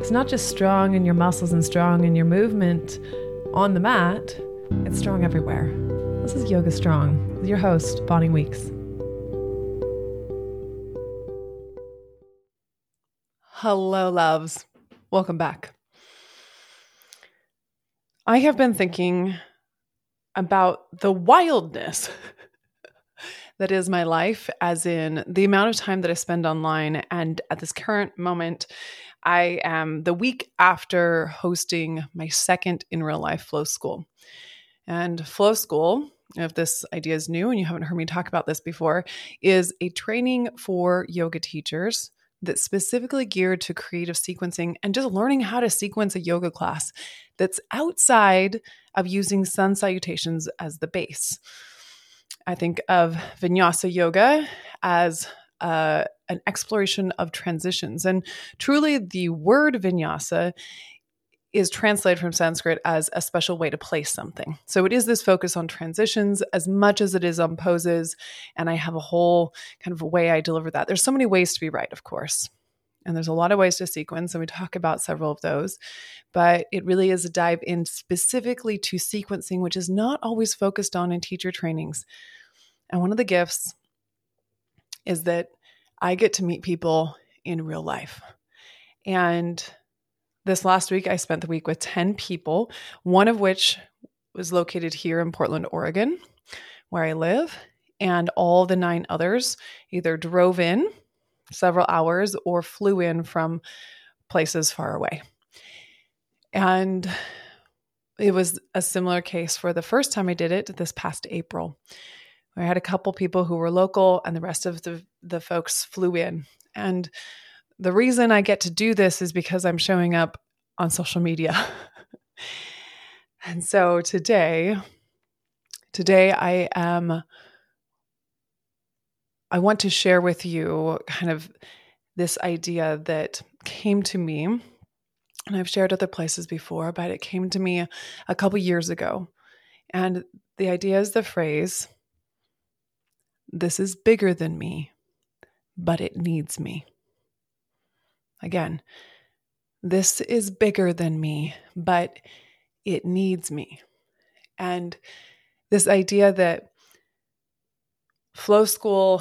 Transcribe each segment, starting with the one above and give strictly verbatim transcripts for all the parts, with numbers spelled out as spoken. It's not just strong in your muscles and strong in your movement on the mat. It's strong everywhere. This is Yoga Strong with your host, Bonnie Weeks. Hello, loves. Welcome back. I have been thinking about the wildness that is my life, as in the amount of time that I spend online. And at this current moment, I am the week after hosting my second in real life Flow School. And Flow School, if this idea is new and you haven't heard me talk about this before, is a training for yoga teachers that's specifically geared to creative sequencing and just learning how to sequence a yoga class that's outside of using sun salutations as the base. I think of vinyasa yoga as uh, an exploration of transitions. And truly, the word vinyasa is translated from Sanskrit as a special way to place something. So it is this focus on transitions as much as it is on poses. And I have a whole kind of way I deliver that. There's so many ways to be right, of course. And there's a lot of ways to sequence, and we talk about several of those. But it really is a dive in specifically to sequencing, which is not always focused on in teacher trainings. And one of the gifts is that I get to meet people in real life. And this last week, I spent the week with ten people, one of which was located here in Portland, Oregon, where I live. And all the nine others either drove in several hours or flew in from places far away. And it was a similar case for the first time I did it this past April. I had a couple people who were local and the rest of the, the folks flew in. And the reason I get to do this is because I'm showing up on social media. And so today, today I am... I want to share with you kind of this idea that came to me, and I've shared other places before, but it came to me a couple years ago. And the idea is the phrase, "This is bigger than me, but it needs me." Again, this is bigger than me, but it needs me. And this idea that Flow School,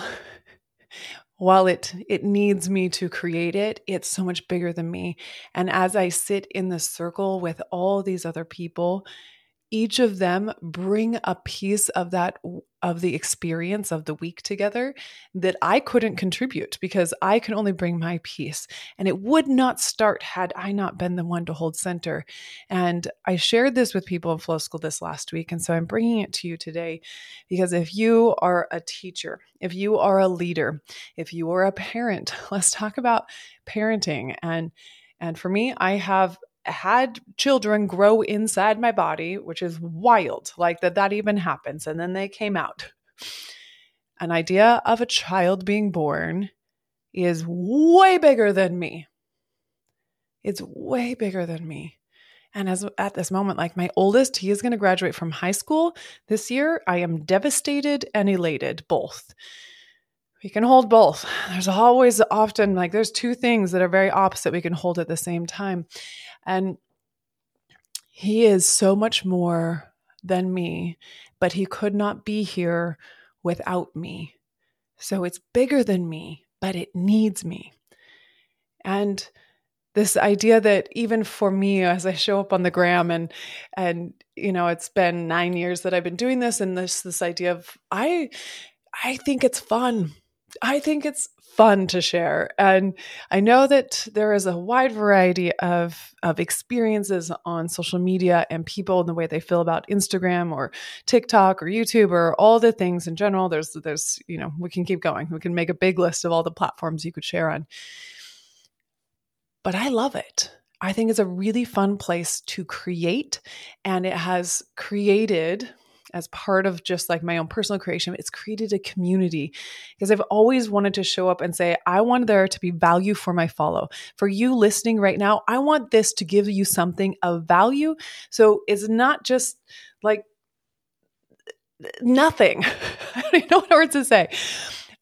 while it, it needs me to create it, it's so much bigger than me. And as I sit in the circle with all these other people, each of them bring a piece of that, of the experience of the week together that I couldn't contribute because I can only bring my piece. And it would not start had I not been the one to hold center. And I shared this with people in Flow School this last week. And so I'm bringing it to you today because if you are a teacher, if you are a leader, if you are a parent, let's talk about parenting. And, and for me, I have had children grow inside my body, which is wild, like that that even happens. And then they came out. An idea of a child being born is way bigger than me. It's way bigger than me. And as at this moment, like my oldest, he is going to graduate from high school this year. I am devastated and elated, both. We can hold both. There's always often like there's two things that are very opposite we can hold at the same time. And he is so much more than me, but he could not be here without me. So it's bigger than me, but it needs me. And this idea that even for me, as I show up on the gram and, and, you know, it's been nine years that I've been doing this, and this, this idea of, I, I think it's fun. I think it's fun to share. And I know that there is a wide variety of, of experiences on social media and people and the way they feel about Instagram or TikTok or YouTube or all the things in general. There's, there's, you know, we can keep going. We can make a big list of all the platforms you could share on. But I love it. I think is a really fun place to create. And it has created, as part of just like my own personal creation, it's created a community, because I've always wanted to show up and say, I want there to be value for my follow. For you listening right now, I want this to give you something of value. So it's not just like nothing. I don't even know what words to say.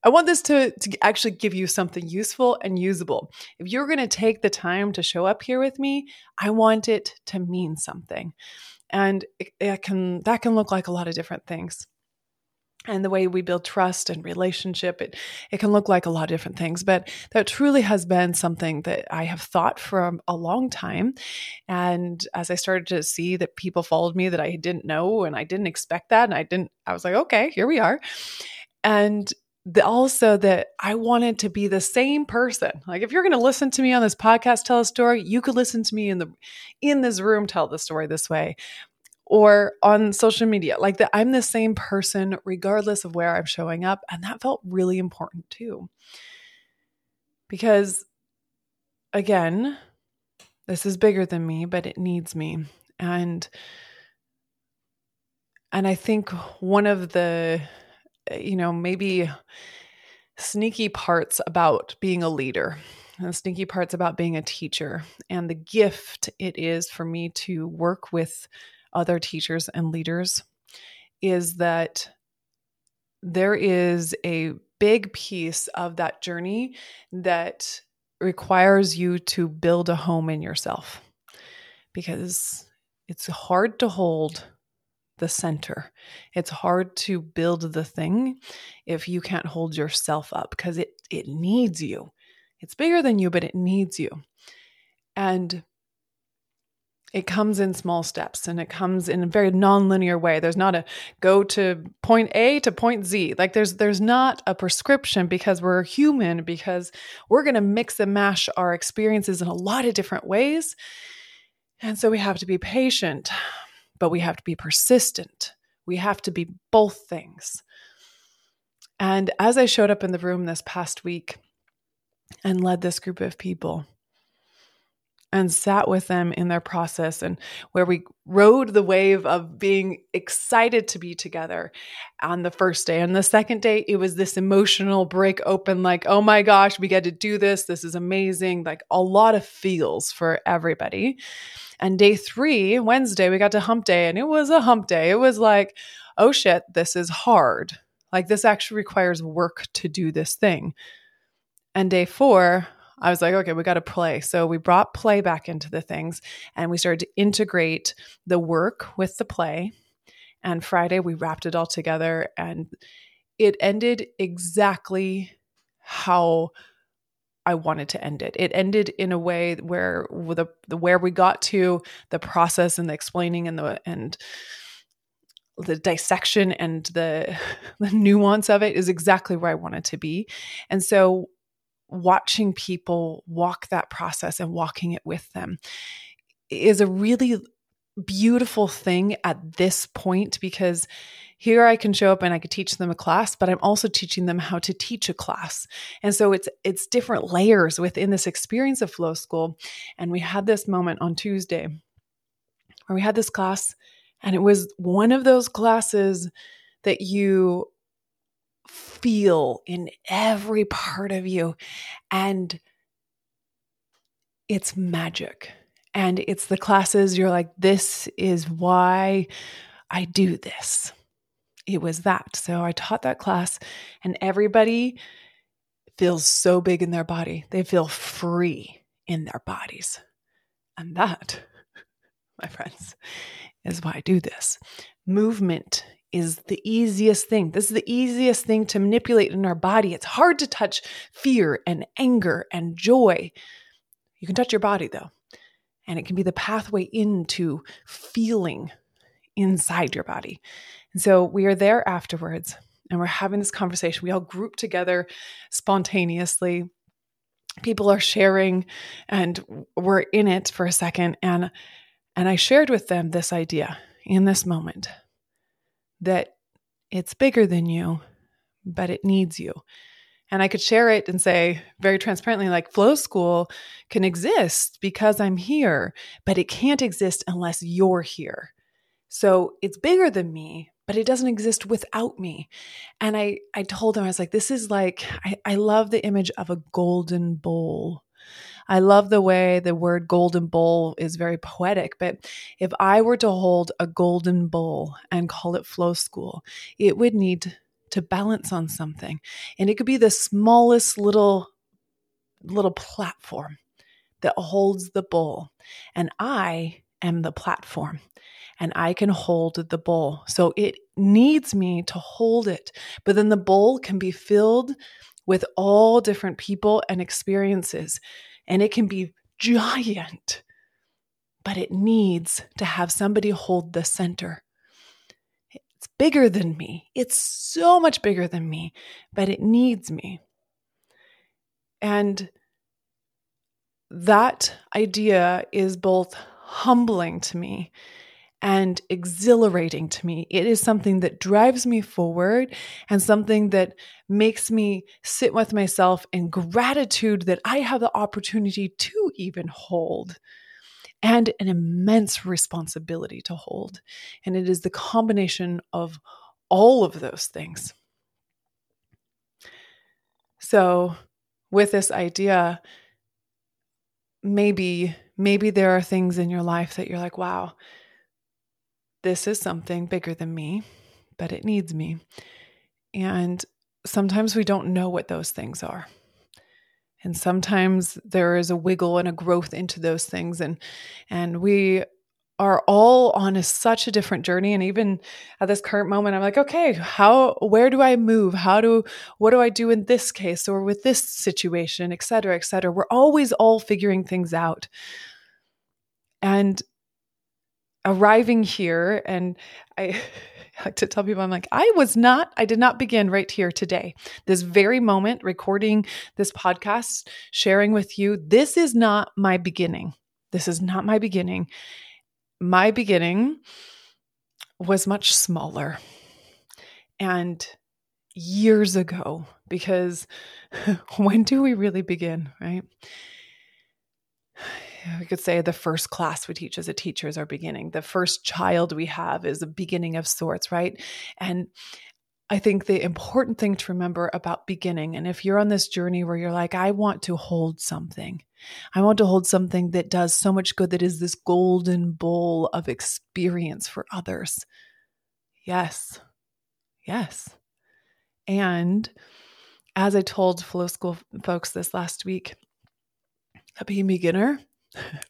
I want this to, to actually give you something useful and usable. If you're going to take the time to show up here with me, I want it to mean something. And it, it can that can look like a lot of different things. And the way we build trust and relationship, it, it can look like a lot of different things. But that truly has been something that I have thought for a long time. And as I started to see that people followed me that I didn't know and I didn't expect that, and I didn't, I was like, okay, here we are. And The, also that I wanted to be the same person. Like, if you're going to listen to me on this podcast, tell a story, you could listen to me in the, in this room, tell the story this way, or on social media, like that I'm the same person regardless of where I'm showing up. And that felt really important too, because again, this is bigger than me, but it needs me. And, and I think one of the, you know, maybe sneaky parts about being a leader and sneaky parts about being a teacher and the gift it is for me to work with other teachers and leaders is that there is a big piece of that journey that requires you to build a home in yourself, because it's hard to hold the center. It's hard to build the thing if you can't hold yourself up, because it, it needs you. It's bigger than you, but it needs you. And it comes in small steps, and it comes in a very nonlinear way. There's not a go to point A to point Z. Like there's, there's not a prescription, because we're human, because we're going to mix and mash our experiences in a lot of different ways. And so we have to be patient, but we have to be persistent. We have to be both things. And as I showed up in the room this past week and led this group of people and sat with them in their process, and where we rode the wave of being excited to be together on the first day. And the second day, it was this emotional break open, like, oh my gosh, we get to do this. This is amazing. Like a lot of feels for everybody. And day three, Wednesday, we got to hump day, and it was a hump day. It was like, oh shit, this is hard. Like this actually requires work to do this thing. And day four, I was like, okay, we got to play. So we brought play back into the things, and we started to integrate the work with the play. And Friday we wrapped it all together, and it ended exactly how I wanted to end it. It ended in a way where the, the where we got to the process and the explaining and the and the dissection and the, the nuance of it is exactly where I wanted to be. And so watching people walk that process and walking it with them is a really beautiful thing at this point, because here I can show up and I could teach them a class, but I'm also teaching them how to teach a class. And so it's it's different layers within this experience of Flow School. And we had this moment on Tuesday where we had this class, and it was one of those classes that you feel in every part of you, and it's magic. And it's the classes you're like, this is why I do this. It was that. So I taught that class, and everybody feels so big in their body. They feel free in their bodies. And that, my friends, is why I do this. Movement is the easiest thing. This is the easiest thing to manipulate in our body. It's hard to touch fear and anger and joy. You can touch your body though, and it can be the pathway into feeling inside your body. And so we are there afterwards, and we're having this conversation. We all group together spontaneously. People are sharing, and we're in it for a second. And, and I shared with them this idea in this moment, that it's bigger than you, but it needs you. And I could share it and say very transparently, like, Flow School can exist because I'm here, but it can't exist unless you're here. So it's bigger than me, but it doesn't exist without me. And I, I told him, I was like, this is like, I, I love the image of a golden bowl. I love the way the word golden bowl is very poetic, but if I were to hold a golden bowl and call it Flow School, it would need to balance on something. And it could be the smallest little, little platform that holds the bowl. And I am the platform. And I can hold the bowl. So it needs me to hold it. But then the bowl can be filled with all different people and experiences. And it can be giant, but it needs to have somebody hold the center. It's bigger than me. It's so much bigger than me, but it needs me. And that idea is both humbling to me and exhilarating to me. It is something that drives me forward and something that makes me sit with myself in gratitude that I have the opportunity to even hold, and an immense responsibility to hold. And it is the combination of all of those things. So with this idea, maybe, maybe there are things in your life that you're like, wow, this is something bigger than me, but it needs me. And sometimes we don't know what those things are. And sometimes there is a wiggle and a growth into those things. And, and we are all on a, such a different journey. And even at this current moment, I'm like, okay, how, where do I move? How do, what do I do in this case or with this situation, et cetera, et cetera. We're always all figuring things out. And arriving here, and I like to tell people, I'm like, I was not, I did not begin right here today, this very moment, recording this podcast, sharing with you. This is not my beginning. This is not my beginning. My beginning was much smaller and years ago, because when do we really begin, right? We could say the first class we teach as a teacher is our beginning. The first child we have is a beginning of sorts, right? And I think the important thing to remember about beginning, and if you're on this journey where you're like, I want to hold something, I want to hold something that does so much good, that is this golden bowl of experience for others. Yes. Yes. And as I told Flow School folks this last week, a beginner,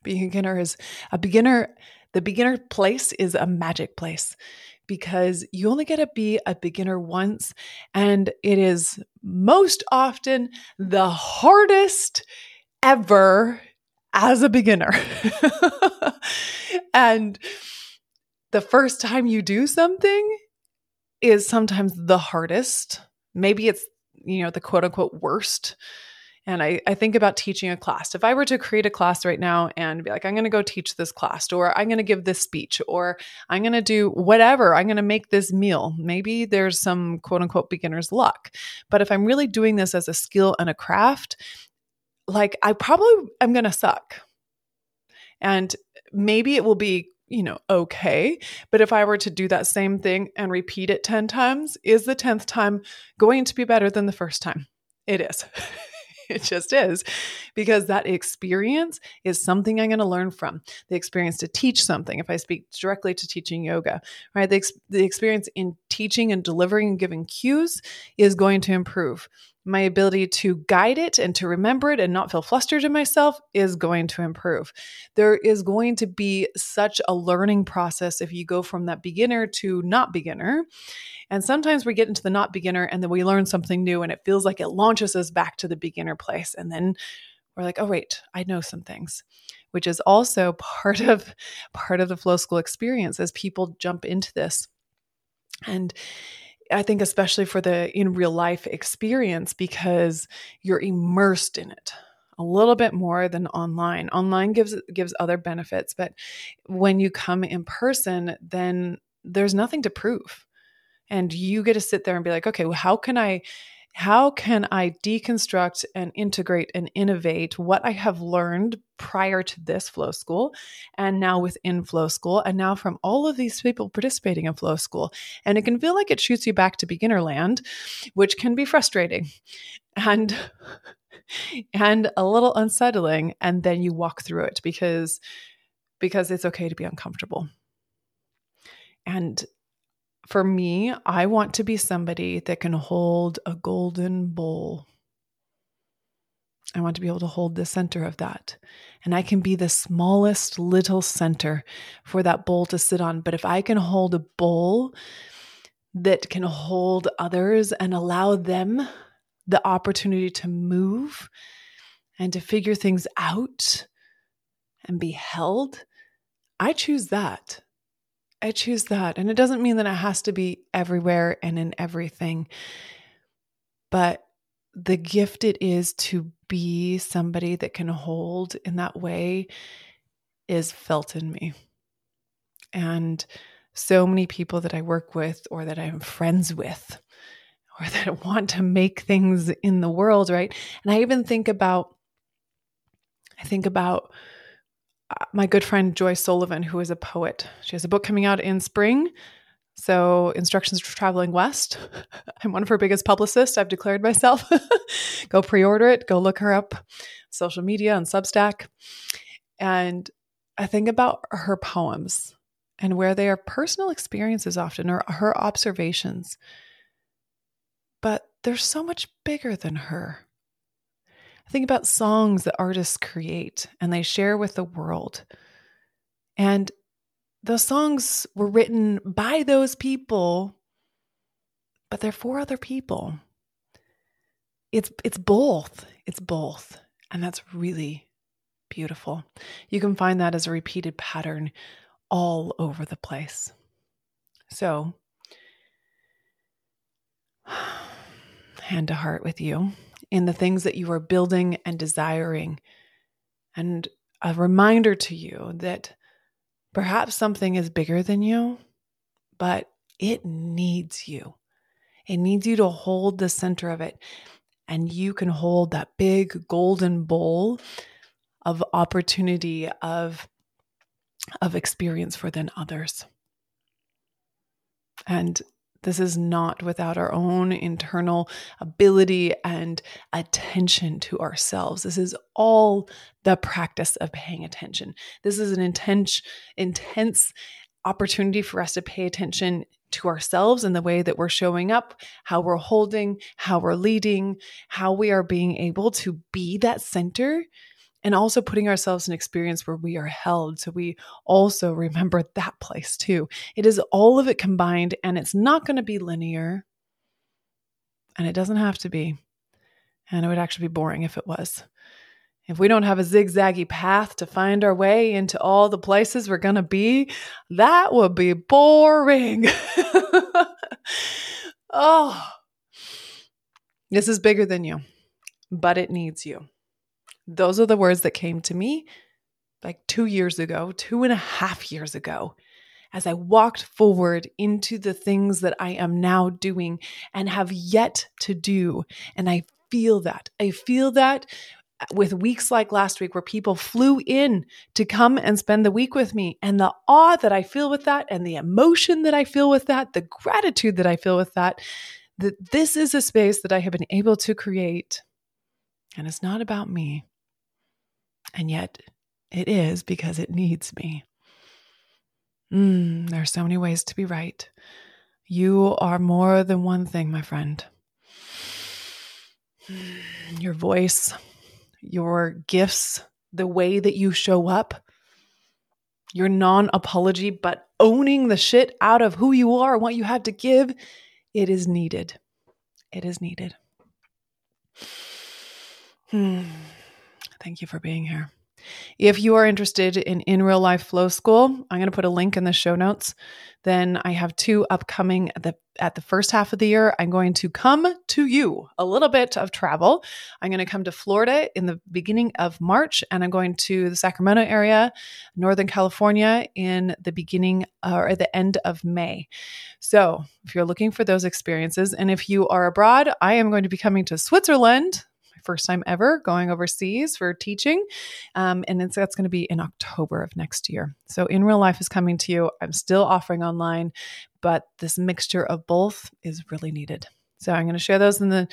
being a beginner is a beginner. The beginner place is a magic place, because you only get to be a beginner once, and it is most often the hardest ever as a beginner. And the first time you do something is sometimes the hardest. Maybe it's, you know, the quote unquote worst. And I, I think about teaching a class. If I were to create a class right now and be like, I'm going to go teach this class, or I'm going to give this speech, or I'm going to do whatever, I'm going to make this meal. Maybe there's some quote unquote beginner's luck. But if I'm really doing this as a skill and a craft, like I probably am going to suck. And maybe it will be, you know, okay. But if I were to do that same thing and repeat it ten times, is the tenth time going to be better than the first time? It is. It just is, because that experience is something I'm going to learn from. The experience to teach something, if I speak directly to teaching yoga, right? The, ex- the experience in teaching and delivering and giving cues is going to improve. My ability to guide it and to remember it and not feel flustered in myself is going to improve. There is going to be such a learning process if you go from that beginner to not beginner. And sometimes we get into the not beginner and then we learn something new and it feels like it launches us back to the beginner place. And then we're like, oh, wait, I know some things, which is also part of, part of the Flow School experience as people jump into this. And I think especially for the in real life experience, because you're immersed in it a little bit more than online. Online gives gives other benefits, but when you come in person, then there's nothing to prove. And you get to sit there and be like, okay, well, how can I how can I deconstruct and integrate and innovate what I have learned prior to this Flow School and now within Flow School and now from all of these people participating in Flow School? And it can feel like it shoots you back to beginner land, which can be frustrating and and a little unsettling. And then you walk through it because, because it's okay to be uncomfortable. And for me, I want to be somebody that can hold a golden bowl. I want to be able to hold the center of that. And I can be the smallest little center for that bowl to sit on. But if I can hold a bowl that can hold others and allow them the opportunity to move and to figure things out and be held, I choose that. I choose that. And it doesn't mean that it has to be everywhere and in everything, but the gift it is to be somebody that can hold in that way is felt in me. And so many people that I work with or that I'm friends with or that want to make things in the world, right? And I even think about, I think about my good friend, Joy Sullivan, who is a poet. She has a book coming out in spring. So Instructions for Traveling West. I'm one of her biggest publicists. I've declared myself. Go pre-order it. Go look her up. Social media and Substack. And I think about her poems and where they are personal experiences often or her observations. But they're so much bigger than her. I think about songs that artists create and they share with the world. And those songs were written by those people, but they're for other people. It's it's both. It's both. And that's really beautiful. You can find that as a repeated pattern all over the place. So, hand to heart with you in the things that you are building and desiring. And a reminder to you that perhaps something is bigger than you, but it needs you. It needs you to hold the center of it. And you can hold that big golden bowl of opportunity, of, of experience for then others. And this is not without our own internal ability and attention to ourselves. This is all the practice of paying attention. This is an intense, intense opportunity for us to pay attention to ourselves and the way that we're showing up, how we're holding, how we're leading, how we are being able to be that center, and also putting ourselves in an experience where we are held. So we also remember that place too. It is all of it combined, and it's not going to be linear. And it doesn't have to be. And it would actually be boring if it was. If we don't have a zigzaggy path to find our way into all the places we're going to be, that would be boring. Oh, this is bigger than you, but it needs you. Those are the words that came to me like two years ago, two and a half years ago, as I walked forward into the things that I am now doing and have yet to do. And I feel that. I feel that with weeks like last week where people flew in to come and spend the week with me, and the awe that I feel with that, and the emotion that I feel with that, the gratitude that I feel with that, that this is a space that I have been able to create. And it's not about me. And yet it is, because it needs me. Mm, there are so many ways to be right. You are more than one thing, my friend. Your voice, your gifts, the way that you show up, your non-apology, but owning the shit out of who you are and what you have to give, it is needed. It is needed. Thank you for being here. If you are interested in In Real Life Flow School, I'm going to put a link in the show notes. Then I have two upcoming at the, at the first half of the year. I'm going to come to you, a little bit of travel. I'm going to come to Florida in the beginning of March, and I'm going to the Sacramento area, Northern California in the beginning uh, or the end of May. So if you're looking for those experiences, and if you are abroad, I am going to be coming to Switzerland. First time ever going overseas for teaching. Um, and it's, that's going to be in October of next year. So In Real Life is coming to you. I'm still offering online, but this mixture of both is really needed. So I'm going to share those in the,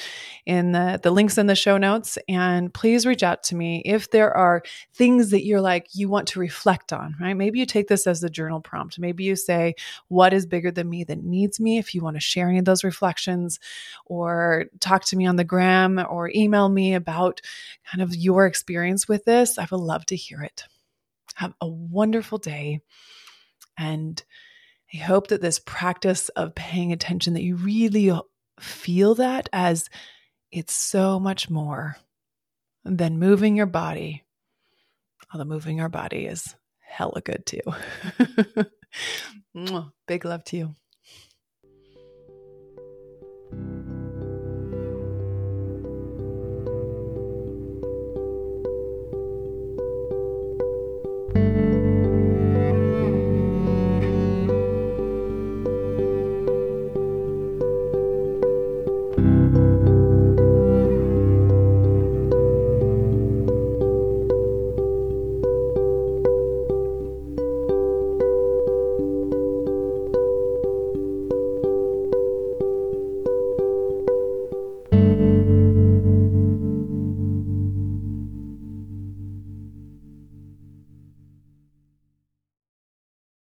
in the, the links in the show notes, and please reach out to me if there are things that you're like, you want to reflect on, right? Maybe you take this as a journal prompt. Maybe you say, what is bigger than me that needs me? If you want to share any of those reflections, or talk to me on the gram, or email me about kind of your experience with this, I would love to hear it. Have a wonderful day, and I hope that this practice of paying attention, that you really feel that as it's so much more than moving your body. Although moving our body is hella good too. Big love to you.